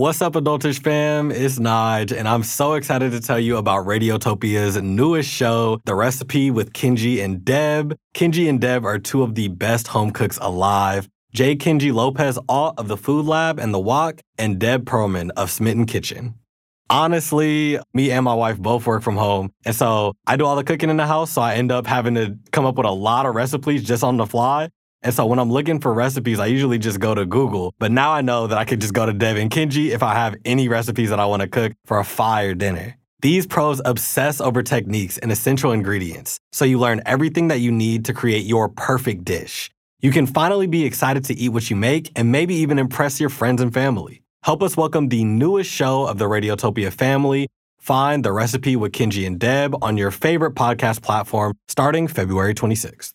What's up, Adultish fam? It's Nyge, and I'm so excited to tell you about Radiotopia's newest show, The Recipe with Kenji and Deb. Kenji and Deb are two of the best home cooks alive. J. Kenji Lopez-Alt of the Food Lab and The Wok, and Deb Perlman of Smitten Kitchen. Honestly, me and my wife both work from home, and so I do all the cooking in the house, so I end up having to come up with a lot of recipes just on the fly. And so when I'm looking for recipes, I usually just go to Google. But now I know that I could just go to Deb and Kenji if I have any recipes that I want to cook for a fire dinner. These pros obsess over techniques and essential ingredients, so you learn everything that you need to create your perfect dish. You can finally be excited to eat what you make and maybe even impress your friends and family. Help us welcome the newest show of the Radiotopia family. Find The Recipe with Kenji and Deb on your favorite podcast platform starting February 26th.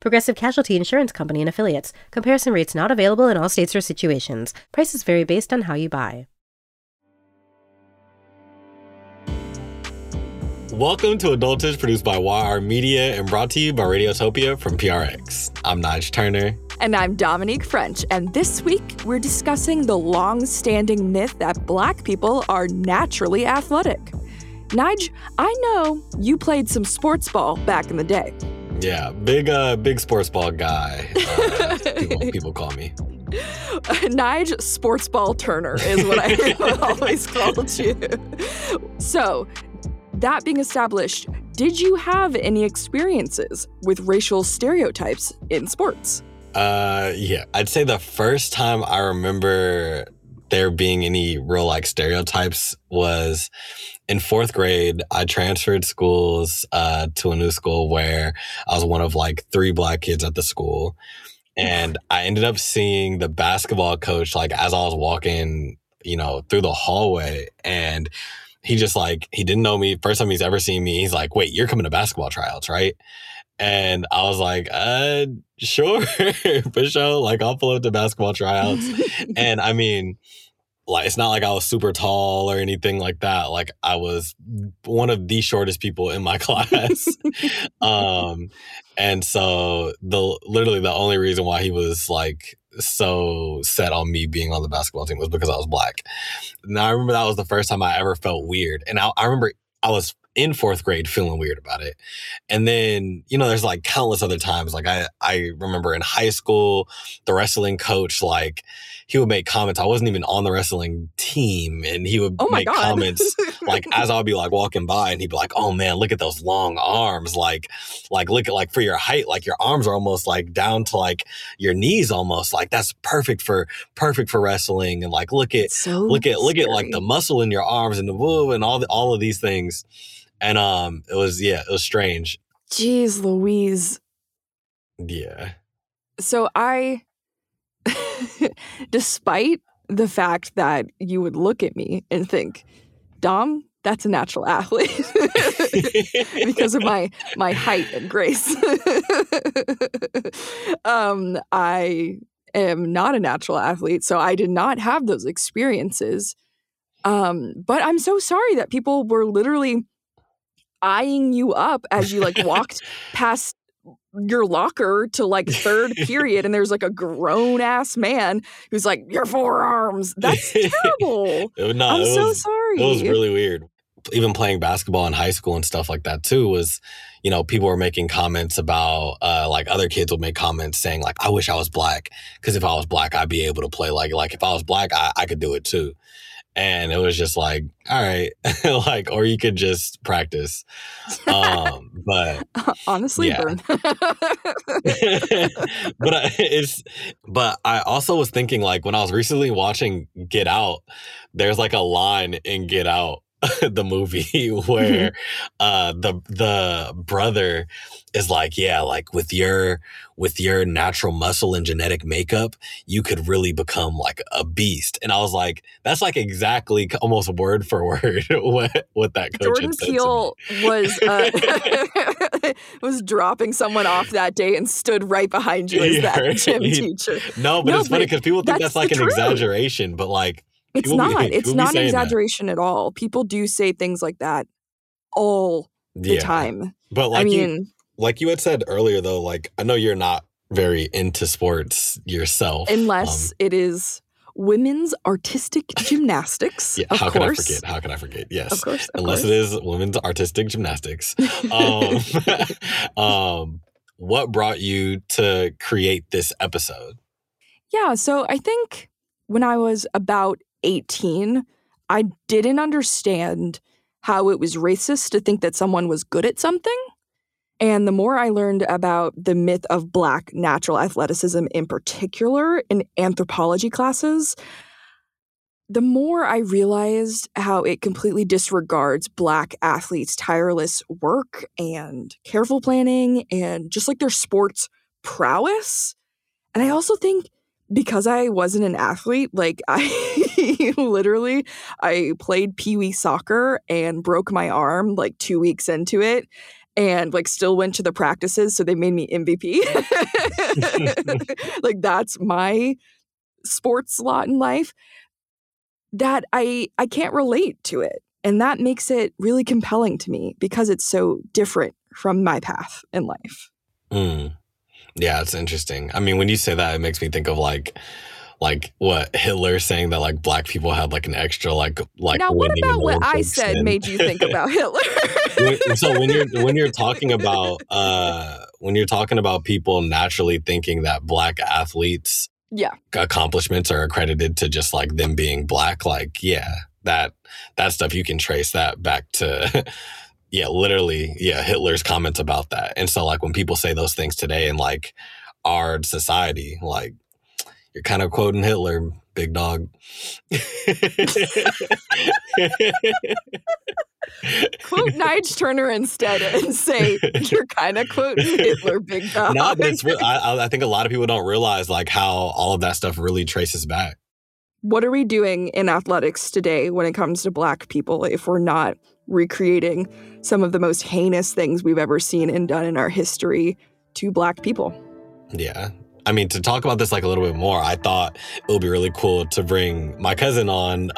Progressive Casualty Insurance Company and Affiliates. Comparison rates not available in all states or situations. Prices vary based on how you buy. Welcome to Adultish, produced by YR Media and brought to you by Radiotopia from PRX. I'm Nyge Turner. And I'm Dominique French. And this week, we're discussing the long-standing myth that Black people are naturally athletic. Nyge, I know you played some sports ball back in the day. Yeah, big sports ball guy, people call me. Nyge Sports Ball Turner is what I always called you. So, that being established, did you have any experiences with racial stereotypes in sports? Yeah, I'd say the first time I remember there being any real, stereotypes was in fourth grade. I transferred schools to a new school where I was one of, three Black kids at the school. And I ended up seeing the basketball coach, as I was walking, through the hallway. And he just, he didn't know me. First time he's ever seen me, he's like, wait, you're coming to basketball tryouts, right? And I was like, sure, for sure. I'll pull up to basketball tryouts. And I mean, it's not I was super tall or anything like that. I was one of the shortest people in my class. And so literally the only reason why he was so set on me being on the basketball team was because I was Black. And I remember that was the first time I ever felt weird. And I remember I was in fourth grade feeling weird about it. And then, there's countless other times. I remember in high school, the wrestling coach, he would make comments. I wasn't even on the wrestling team. And he would make comments as I'll be walking by, and he'd be like, oh man, look at those long arms. Look at for your height, your arms are almost down to your knees almost. That's perfect for wrestling. And look at the muscle in your arms and the woo and all of these things. And it was strange. Jeez Louise. Yeah. So I, despite the fact that you would look at me and think, Dom, that's a natural athlete because of my height and grace. I am not a natural athlete, so I did not have those experiences. But I'm so sorry that people were literally eyeing you up as you walked past your locker to third period, and there's a grown ass man who's your forearms. That's terrible. I'm so sorry. It was really weird. Even playing basketball in high school and stuff like that too was, people were making comments about other kids would make comments saying I wish I was Black, because if I was Black I'd be able to play if I was Black I could do it too. And it was just all right, or you could just practice. But honestly, yeah. Burn. But I also was thinking when I was recently watching Get Out, there's a line in Get Out the movie where the brother is like, yeah, like with your natural muscle and genetic makeup, you could really become like a beast. And I was like, that's like exactly almost word for word what that coach Jordan Peele was was dropping someone off that day and stood right behind you as that gym teacher. No, but it's funny because people think that's like an exaggeration, but like it's not. It's not an exaggeration at all. People do say things like that all the time. But like, I mean, like you had said earlier, though, like I know you're not very into sports yourself, unless it is women's artistic gymnastics. How can I forget? Yes, of course. It is women's artistic gymnastics. What brought you to create this episode? Yeah, so I think when I was about 18, I didn't understand how it was racist to think that someone was good at something. And the more I learned about the myth of Black natural athleticism in particular in anthropology classes, the more I realized how it completely disregards Black athletes' tireless work and careful planning and just like their sports prowess. And I also think because I wasn't an athlete, like I played peewee soccer and broke my arm like 2 weeks into it and like still went to the practices. So they made me MVP. Like that's my sports lot in life that I can't relate to it. And that makes it really compelling to me because it's so different from my path in life. Mm. Yeah, it's interesting. I mean, when you say that, it makes me think of like what Hitler saying that like Black people had like an extra like. Now, what about what I said made you think about Hitler? So when you're talking about people naturally thinking that Black athletes' accomplishments are accredited to just like them being Black, like that stuff you can trace that back to. Yeah, literally, Hitler's comments about that. And so, like, when people say those things today in, like, our society, like, you're kind of quoting Hitler, big dog. Quote Nyge Turner instead and say, you're kind of quoting Hitler, big dog. No, but it's real. I think a lot of people don't realize, like, how all of that stuff really traces back. What are we doing in athletics today when it comes to Black people if we're not recreating some of the most heinous things we've ever seen and done in our history to Black people? Yeah. I mean, to talk about this like a little bit more, I thought it would be really cool to bring my cousin on,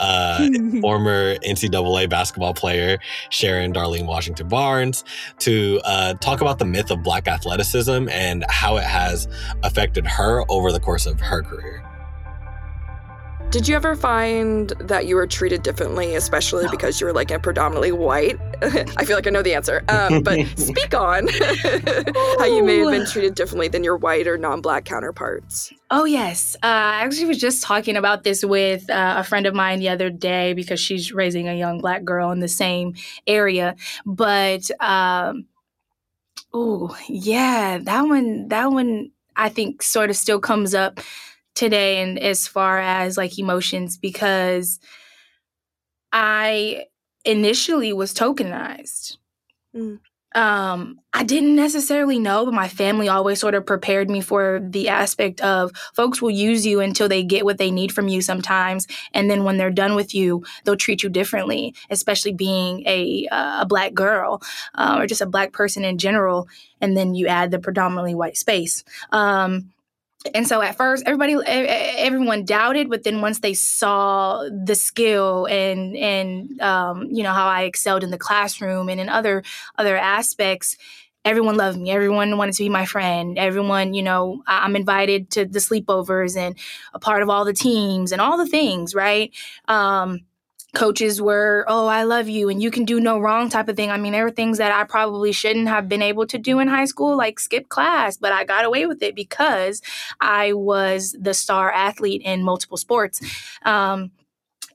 former NCAA basketball player Sharon Darlene Washington Barnes, to talk about the myth of Black athleticism and how it has affected her over the course of her career. Did you ever find that you were treated differently, especially because you were like a predominantly white? I feel like I know the answer, but speak on how you may have been treated differently than your white or non-Black counterparts. Oh, yes. I actually was just talking about this with a friend of mine the other day because she's raising a young Black girl in the same area. But, that one I think sort of still comes up today, and as far as like emotions, because I initially was tokenized. I didn't necessarily know, but my family always sort of prepared me for the aspect of folks will use you until they get what they need from you sometimes, and then when they're done with you, they'll treat you differently, especially being a Black girl or just a Black person in general, and then you add the predominantly white space. And so at first, everyone doubted, but then once they saw the skill and you know, how I excelled in the classroom and in other aspects, everyone loved me. Everyone wanted to be my friend. Everyone, you know, I'm invited to the sleepovers and a part of all the teams and all the things, right? Coaches were, oh, I love you and you can do no wrong type of thing. I mean, there were things that I probably shouldn't have been able to do in high school, like skip class, but I got away with it because I was the star athlete in multiple sports. And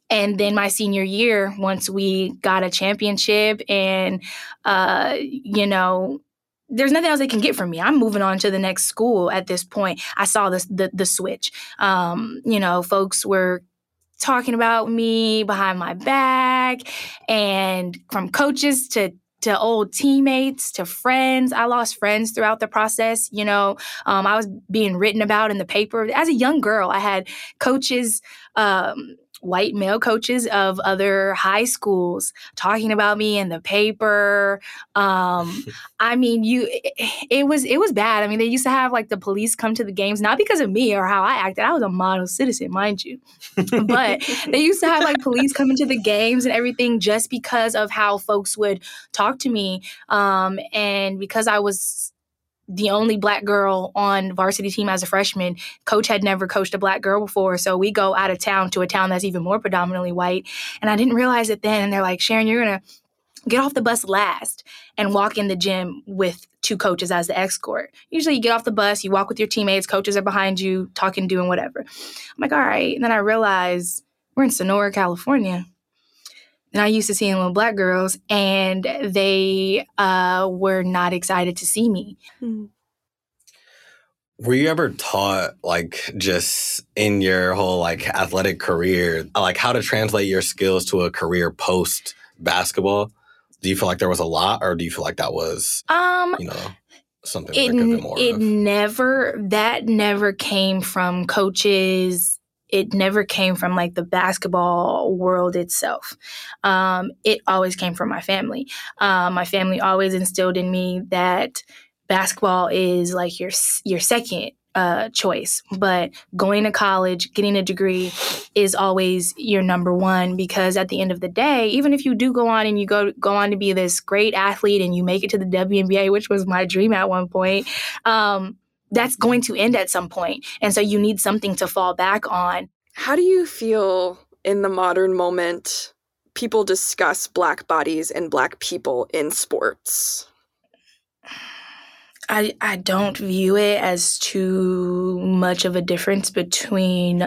then my senior year, once we got a championship and, you know, there's nothing else they can get from me. I'm moving on to the next school at this point. I saw the switch. You know, folks were talking about me behind my back, and from coaches to old teammates, to friends. I lost friends throughout the process. You know, I was being written about in the paper. As a young girl, I had coaches, white male coaches of other high schools talking about me in the paper. I mean, it was bad. I mean, they used to have like the police come to the games, not because of me or how I acted. I was a model citizen, mind you. But they used to have like police coming to the games and everything just because of how folks would talk to me. And because I was the only black girl on varsity team as a freshman, coach had never coached a black girl before. So we go out of town to a town that's even more predominantly white. And I didn't realize it then. And they're like, Sharon, you're going to get off the bus last and walk in the gym with two coaches as the escort. Usually you get off the bus, you walk with your teammates, coaches are behind you, talking, doing whatever. I'm like, all right. And then I realize we're in Sonora, California. And I used to seeing little black girls, and they were not excited to see me. Were you ever taught, like, just in your whole, like, athletic career, like, how to translate your skills to a career post-basketball? Do you feel like there was a lot, or do you feel like that was, you know, something that could have been more of? That never came from coaches. It never came from, like, the basketball world itself. It always came from my family. My family always instilled in me that basketball is, like, your second choice. But going to college, getting a degree is always your number one, because at the end of the day, even if you do go on and you go on to be this great athlete and you make it to the WNBA, which was my dream at one point, that's going to end at some point. And so you need something to fall back on. How do you feel in the modern moment people discuss Black bodies and Black people in sports? I don't view it as too much of a difference between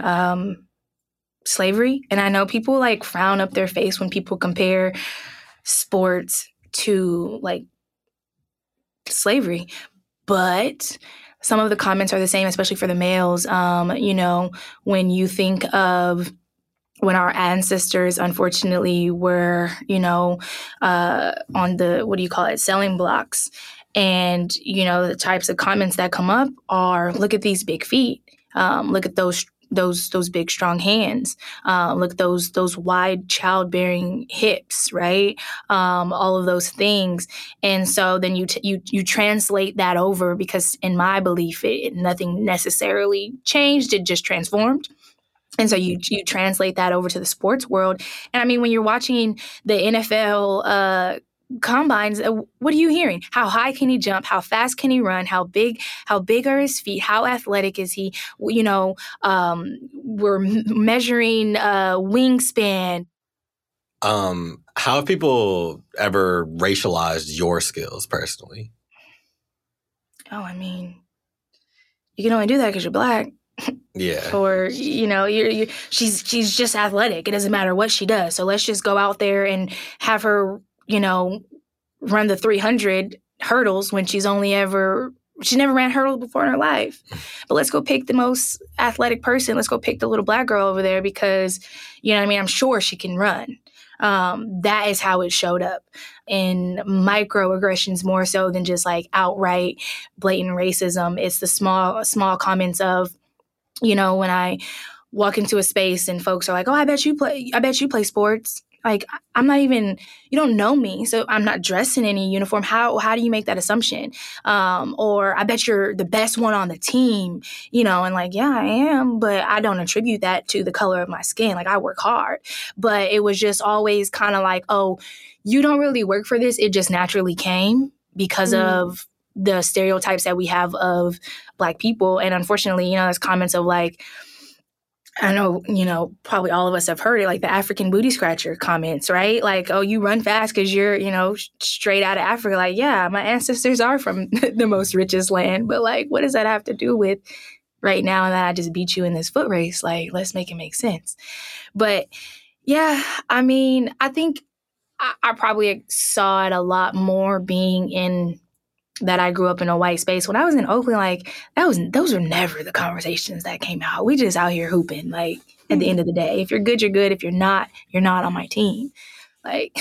slavery. And I know people like frown up their face when people compare sports to like slavery. But some of the comments are the same, especially for the males. You know, when you think of when our ancestors, unfortunately, were, you know, on the, selling blocks. And, you know, the types of comments that come up are, look at these big feet. Look at those big, strong hands. Look at those wide childbearing hips, right? All of those things. And so then you translate that over, because in my belief, nothing necessarily changed. It just transformed. And so you translate that over to the sports world. And I mean, when you're watching the NFL, combines, what are you hearing? How high can he jump? How fast can he run? How big are his feet? How athletic is he? You know, we're measuring wingspan. How have people ever racialized your skills personally? Oh, I mean, you can only do that because you're Black. Yeah. Or, you know, you're, she's just athletic. It doesn't matter what she does. So let's just go out there and have her, you know, run the 300 hurdles when she never ran hurdles before in her life. But let's go pick the most athletic person. Let's go pick the little Black girl over there because, you know what I mean? I'm sure she can run. That is how it showed up in microaggressions, more so than just like outright blatant racism. It's the small comments of, you know, when I walk into a space and folks are like, oh, I bet you play sports. Like, I'm not even, you don't know me, so I'm not dressed in any uniform. How do you make that assumption? Or I bet you're the best one on the team, you know, and like, yeah, I am, but I don't attribute that to the color of my skin. Like, I work hard. But it was just always kind of like, oh, you don't really work for this. It just naturally came because of the stereotypes that we have of Black people. And unfortunately, you know, there's comments of like, I know, you know, probably all of us have heard it, like the African booty scratcher comments, right? Like, oh, you run fast because you're, you know, straight out of Africa. Like, yeah, my ancestors are from the most richest land. But like, what does that have to do with right now? And that I just beat you in this foot race. Like, let's make it make sense. But yeah, I mean, I think I probably saw it a lot more being in that I grew up in a white space. When I was in Oakland, like, those were never the conversations that came out. We just out here hooping. Like, at the end of the day. If you're good, you're good. If you're not, you're not on my team. Like...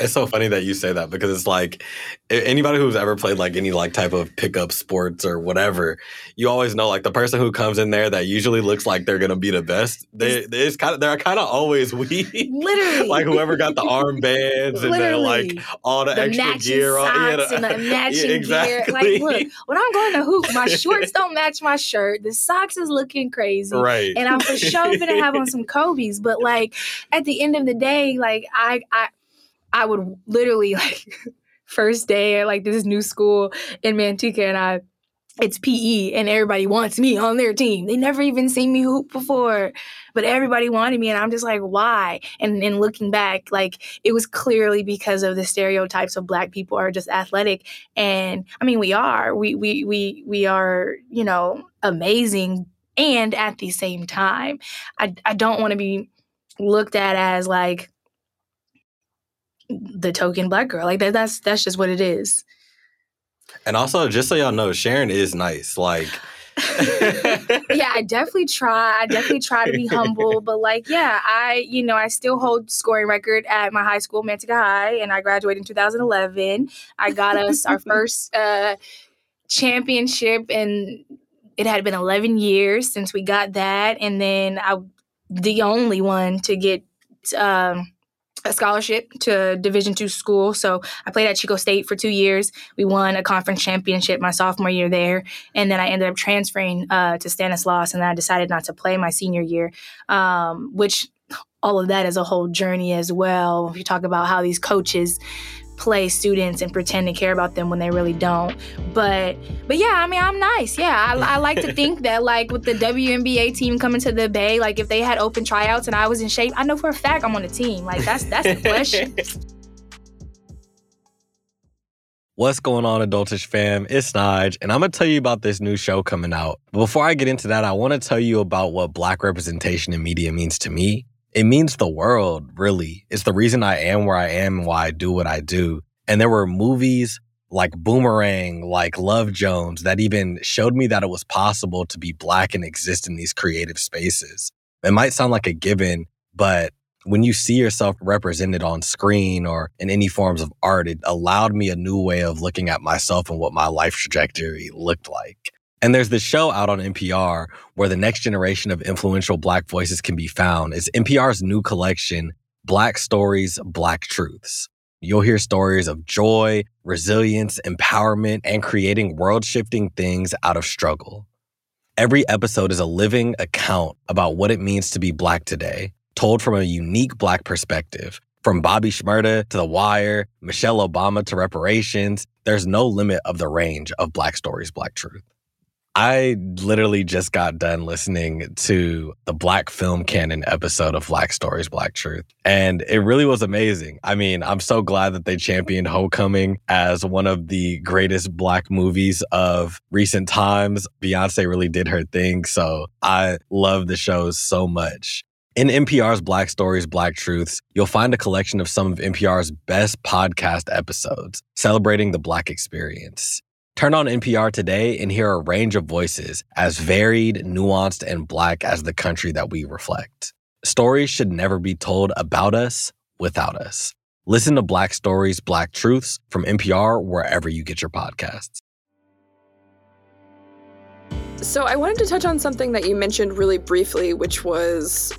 It's so funny that you say that, because it's like anybody who's ever played like any like type of pickup sports or whatever, you always know like the person who comes in there that usually looks like they're gonna be the best. They're kind of always weak. Literally, like whoever got the armbands and then like all the extra gear on, matching gear. Like, look, when I'm going to hoop, my shorts don't match my shirt. The socks is looking crazy, right? And I'm for sure gonna have on some Kobe's, but like at the end of the day, like I would literally, like, first day at, like, this new school in Manteca, and it's PE, and everybody wants me on their team. They never even seen me hoop before, but everybody wanted me, and I'm just like, why? And looking back, like, it was clearly because of the stereotypes of Black people are just athletic, and, I mean, we are. We are, you know, amazing, and at the same time, I don't want to be looked at as, like, the token Black girl. Like that's just what it is. And also, just so y'all know, Sharon is nice. Like, yeah, I definitely try to be humble, but like, yeah, I still hold scoring record at my high school, Manteca High, and I graduated in 2011. I got us our first championship, and it had been 11 years since we got that. And then the only one to get a scholarship to Division II school. So I played at Chico State for 2 years. We won a conference championship my sophomore year there. And then I ended up transferring to Stanislaus, and then I decided not to play my senior year, which all of that is a whole journey as well. If you talk about how these coaches play students and pretend to care about them when they really don't. But yeah, I mean, I'm nice. Yeah, I like to think that, like, with the WNBA team coming to the Bay, like, if they had open tryouts and I was in shape, I know for a fact I'm on the team. Like, that's the question. What's going on, Adultish fam? It's Nyge, and I'm going to tell you about this new show coming out. Before I get into that, I want to tell you about what Black representation in media means to me. It means the world, really. It's the reason I am where I am and why I do what I do. And there were movies like Boomerang, like Love Jones, that even showed me that it was possible to be Black and exist in these creative spaces. It might sound like a given, but when you see yourself represented on screen or in any forms of art, it allowed me a new way of looking at myself and what my life trajectory looked like. And there's this show out on NPR where the next generation of influential Black voices can be found. It's NPR's new collection, Black Stories, Black Truths. You'll hear stories of joy, resilience, empowerment, and creating world-shifting things out of struggle. Every episode is a living account about what it means to be Black today, told from a unique Black perspective. From Bobby Shmurda to The Wire, Michelle Obama to reparations, there's no limit of the range of Black Stories, Black Truth. I literally just got done listening to the Black Film Canon episode of Black Stories, Black Truth, and it really was amazing. I mean, I'm so glad that they championed Homecoming as one of the greatest Black movies of recent times. Beyonce really did her thing, so I love the show so much. In NPR's Black Stories, Black Truths, you'll find a collection of some of NPR's best podcast episodes celebrating the Black experience. Turn on NPR today and hear a range of voices as varied, nuanced, and Black as the country that we reflect. Stories should never be told about us without us. Listen to Black Stories, Black Truths from NPR wherever you get your podcasts. So I wanted to touch on something that you mentioned really briefly, which was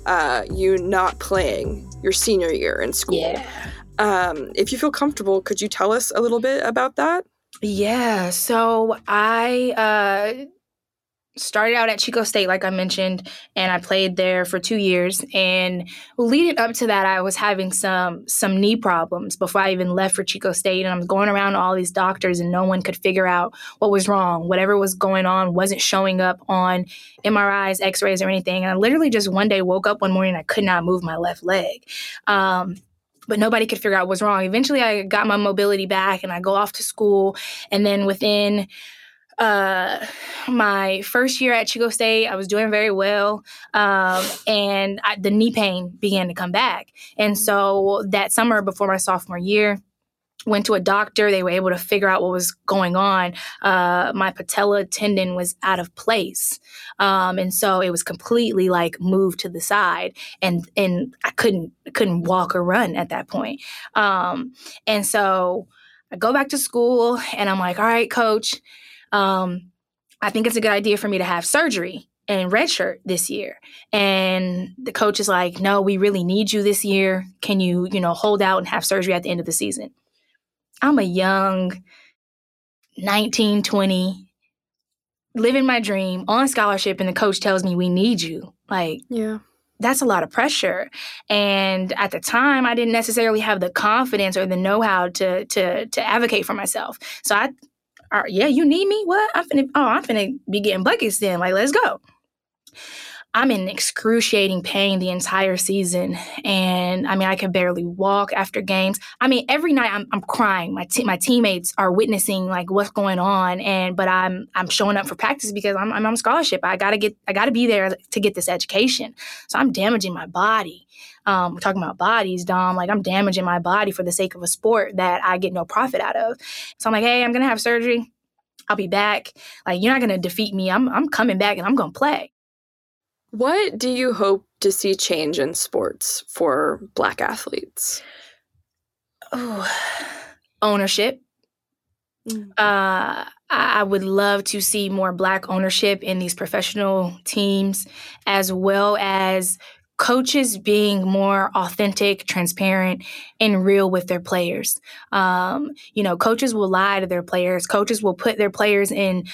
you not playing your senior year in school. Yeah. If you feel comfortable, could you tell us a little bit about that? Yeah, so I started out at Chico State, like I mentioned, and I played there for 2 years. And leading up to that, I was having some knee problems before I even left for Chico State. And I'm going around all these doctors, and no one could figure out what was wrong. Whatever was going on wasn't showing up on MRIs, X-rays, or anything. And I literally just one day woke up one morning, and I could not move my left leg. But nobody could figure out what's wrong. Eventually, I got my mobility back, and I go off to school. And then within my first year at Chico State, I was doing very well. And the knee pain began to come back. And so that summer before my sophomore year, went to a doctor. They were able to figure out what was going on. My patella tendon was out of place. And so it was completely like moved to the side, and I couldn't walk or run at that point. And so I go back to school and I'm like, all right, coach, I think it's a good idea for me to have surgery and redshirt this year. And the coach is like, no, we really need you this year. Can you, hold out and have surgery at the end of the season? I'm a young 19, 20, living my dream on scholarship, and the coach tells me we need you. Like, yeah, that's a lot of pressure. And at the time, I didn't necessarily have the confidence or the know-how to advocate for myself. So you need me? What? I'm finna be getting buckets then. Like, let's go. I'm in excruciating pain the entire season. And, I can barely walk after games. Every night I'm crying. My teammates are witnessing, like, what's going on. But I'm showing up for practice because I'm on scholarship. I got to be there to get this education. So I'm damaging my body. We're talking about bodies, Dom. Like, I'm damaging my body for the sake of a sport that I get no profit out of. So I'm like, hey, I'm going to have surgery. I'll be back. Like, you're not going to defeat me. I'm coming back and I'm going to play. What do you hope to see change in sports for Black athletes? Oh, ownership. Mm-hmm. I would love to see more Black ownership in these professional teams, as well as coaches being more authentic, transparent, and real with their players. Coaches will lie to their players. Coaches will put their players in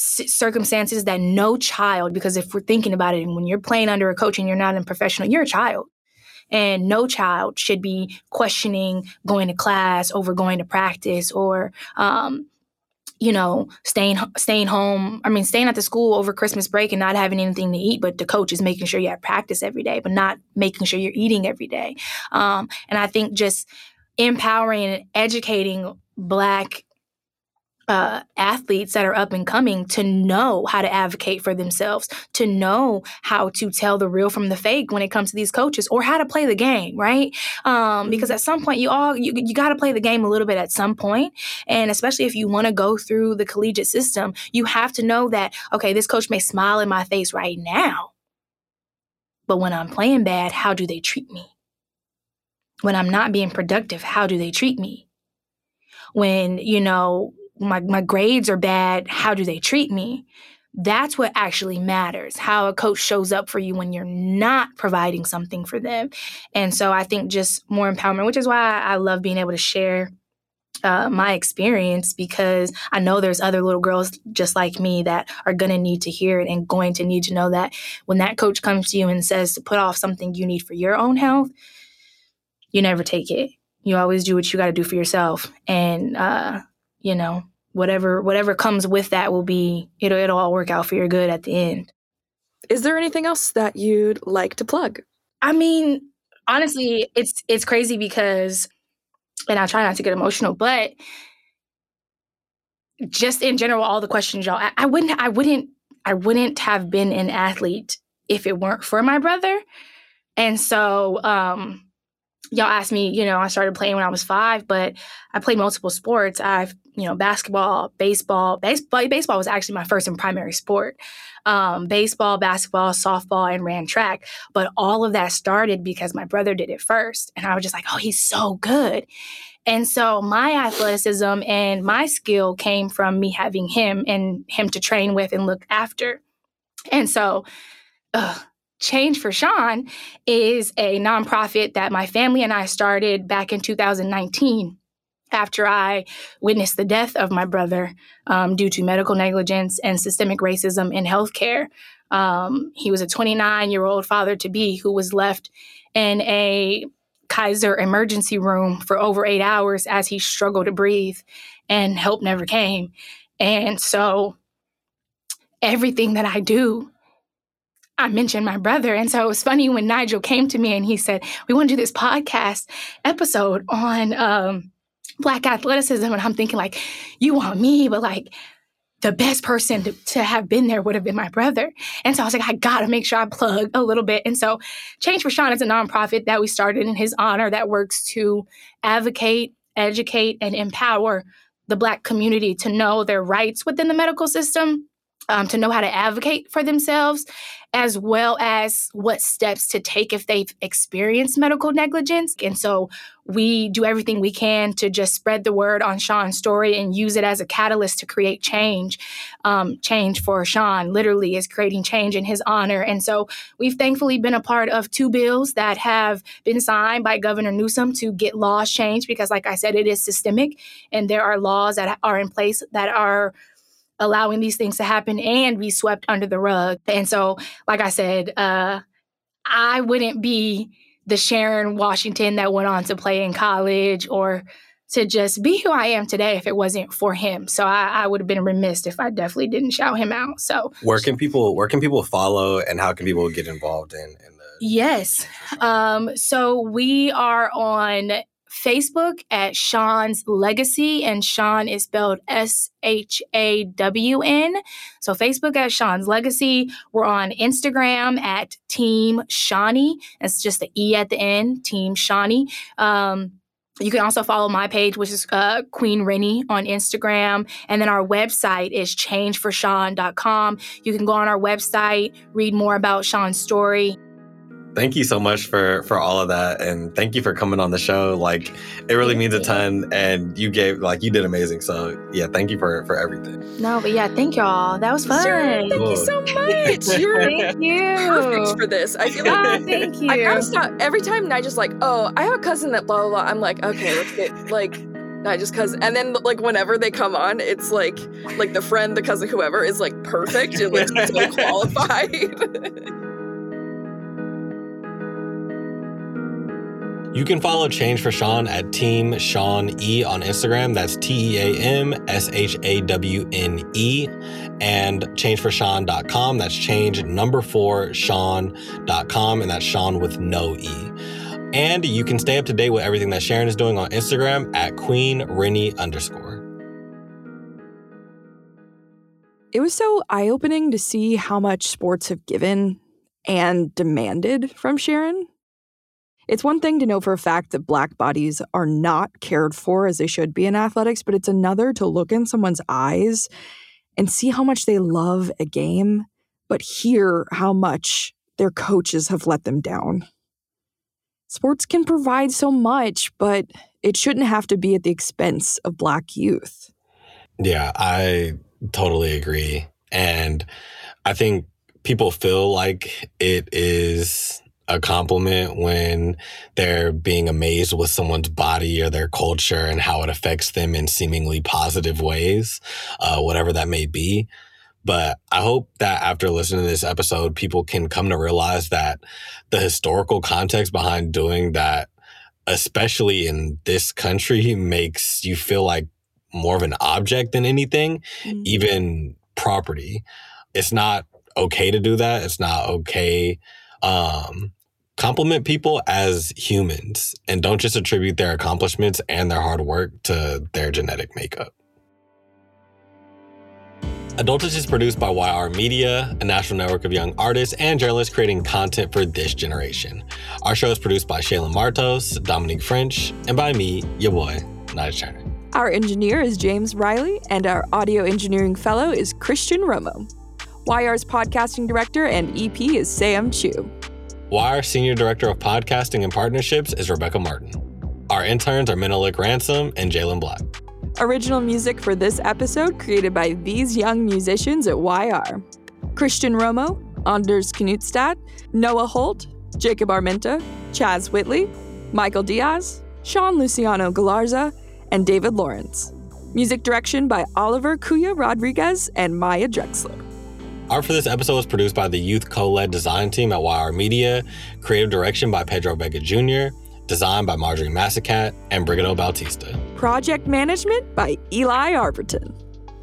circumstances that no child, because if we're thinking about it, and when you're playing under a coach and you're not a professional, you're a child. And no child should be questioning going to class over going to practice, or staying home. Staying at the school over Christmas break and not having anything to eat, but the coach is making sure you have practice every day, but not making sure you're eating every day. And I think just empowering and educating Black athletes that are up and coming to know how to advocate for themselves, to know how to tell the real from the fake when it comes to these coaches, or how to play the game, right? Because at some point you got to play the game a little bit at some point. And especially if you want to go through the collegiate system, you have to know that, okay, this coach may smile in my face right now, but when I'm playing bad, how do they treat me? When I'm not being productive, how do they treat me? When, my grades are bad, how do they treat me? That's what actually matters, how a coach shows up for you when you're not providing something for them. And so I think just more empowerment, which is why I love being able to share my experience, because I know there's other little girls just like me that are going to need to hear it and going to need to know that when that coach comes to you and says to put off something you need for your own health, you never take it. You always do what you got to do for yourself. And, whatever comes with that will be, it'll all work out for your good at the end. Is there anything else that you'd like to plug? Honestly, it's crazy because, and I try not to get emotional, but just in general, all the questions, y'all, I wouldn't have been an athlete if it weren't for my brother. And so, y'all asked me, I started playing when I was 5, but I played multiple sports. I've, basketball, baseball. Baseball was actually my first and primary sport. Baseball, basketball, softball, and ran track. But all of that started because my brother did it first. And I was just like, oh, he's so good. And so my athleticism and my skill came from me having him and him to train with and look after. And so, Change for Shawn is a nonprofit that my family and I started back in 2019 after I witnessed the death of my brother due to medical negligence and systemic racism in healthcare. He was a 29-year-old father-to-be who was left in a Kaiser emergency room for over 8 hours as he struggled to breathe, and help never came. And so everything that I do, I mentioned my brother. And so it was funny when Nigel came to me and he said, we want to do this podcast episode on Black athleticism. And I'm thinking, like, you want me, but like the best person to have been there would have been my brother. And so I was like, I got to make sure I plug a little bit. And so Change for Shawn is a nonprofit that we started in his honor that works to advocate, educate and empower the Black community to know their rights within the medical system, to know how to advocate for themselves, as well as what steps to take if they've experienced medical negligence. And so we do everything we can to just spread the word on Shawn's story and use it as a catalyst to create change. Change for Shawn literally is creating change in his honor. And so we've thankfully been a part of two bills that have been signed by Governor Newsom to get laws changed, because like I said, it is systemic and there are laws that are in place that are allowing these things to happen and be swept under the rug. And so, like I said, I wouldn't be the Sharon Washington that went on to play in college or to just be who I am today if it wasn't for him. So I would have been remiss if I definitely didn't shout him out. So where can people follow, and how can people get involved in the? Yes. So we are on Facebook at Shawn's Legacy, and Shawn is spelled SHAWN. So Facebook at Shawn's Legacy. We're on Instagram at Team Shawnee. That's just the E at the end, Team Shawnee. You can also follow my page, which is Queen Rennie on Instagram. And then our website is changeforshawn.com. You can go on our website, read more about Shawn's story. Thank you so much for all of that. And thank you for coming on the show. Like, it really means a ton. And you did amazing. So yeah, thank you for everything. No, but yeah, thank y'all. That was fun. Sure, thank you so much. You're thank you. Perfect for this. I feel like thank you. I gotta stop. Every time Nigel's like, oh, I have a cousin that blah, blah, blah. I'm like, okay, let's get like Nigel's cousin. And then like whenever they come on, it's like the friend, the cousin, whoever is like perfect and like so qualified. You can follow Change for Shawn at Team Shawn E on Instagram. That's TeamShawne. And changeforshawn.com. That's change4shawn.com. And that's Shawn with no E. And you can stay up to date with everything that Sharon is doing on Instagram at QueenRennie_. It was so eye-opening to see how much sports have given and demanded from Sharon. It's one thing to know for a fact that Black bodies are not cared for as they should be in athletics, but it's another to look in someone's eyes and see how much they love a game, but hear how much their coaches have let them down. Sports can provide so much, but it shouldn't have to be at the expense of Black youth. Yeah, I totally agree. And I think people feel like it is a compliment when they're being amazed with someone's body or their culture and how it affects them in seemingly positive ways, whatever that may be. But I hope that after listening to this episode, people can come to realize that the historical context behind doing that, especially in this country, makes you feel like more of an object than anything, even property. It's not okay to do that. It's not okay. Compliment people as humans and don't just attribute their accomplishments and their hard work to their genetic makeup. Adult ISH is produced by YR Media, a national network of young artists and journalists creating content for this generation. Our show is produced by Shaylin Martos, Dominique French, and by me, your boy, Nyge Turner. Our engineer is James Riley, and our audio engineering fellow is Christian Romo. YR's podcasting director and EP is Sam Chu. YR Senior Director of Podcasting and Partnerships is Rebecca Martin. Our interns are Menelik Ransom and Jalen Black. Original music for this episode created by these young musicians at YR. Christian Romo, Anders Knutstad, Noah Holt, Jacob Armenta, Chaz Whitley, Michael Diaz, Sean Luciano Galarza, and David Lawrence. Music direction by Oliver Cuya Rodriguez and Maya Drexler. Art for this episode was produced by the Youth Co-Led Design Team at YR Media, creative direction by Pedro Vega Jr., design by Marjorie Massacat and Brigado Bautista. Project management by Eli Arberton.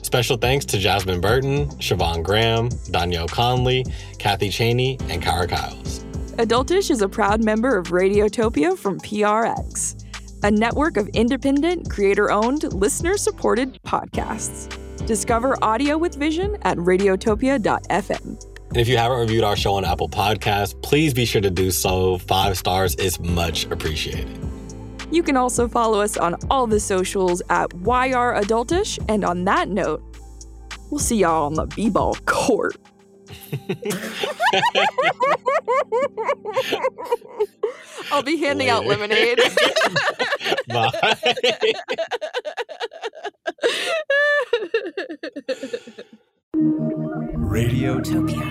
Special thanks to Jasmine Burton, Siobhan Graham, Danielle Conley, Kathy Cheney, and Kyra Kyles. Adult ISH is a proud member of Radiotopia from PRX, a network of independent, creator-owned, listener-supported podcasts. Discover audio with vision at radiotopia.fm. And if you haven't reviewed our show on Apple Podcasts, please be sure to do so. 5 stars is much appreciated. You can also follow us on all the socials at YR Adultish, and on that note, we'll see y'all on the b-ball court. I'll be handing out lemonade. Bye. Radiotopia.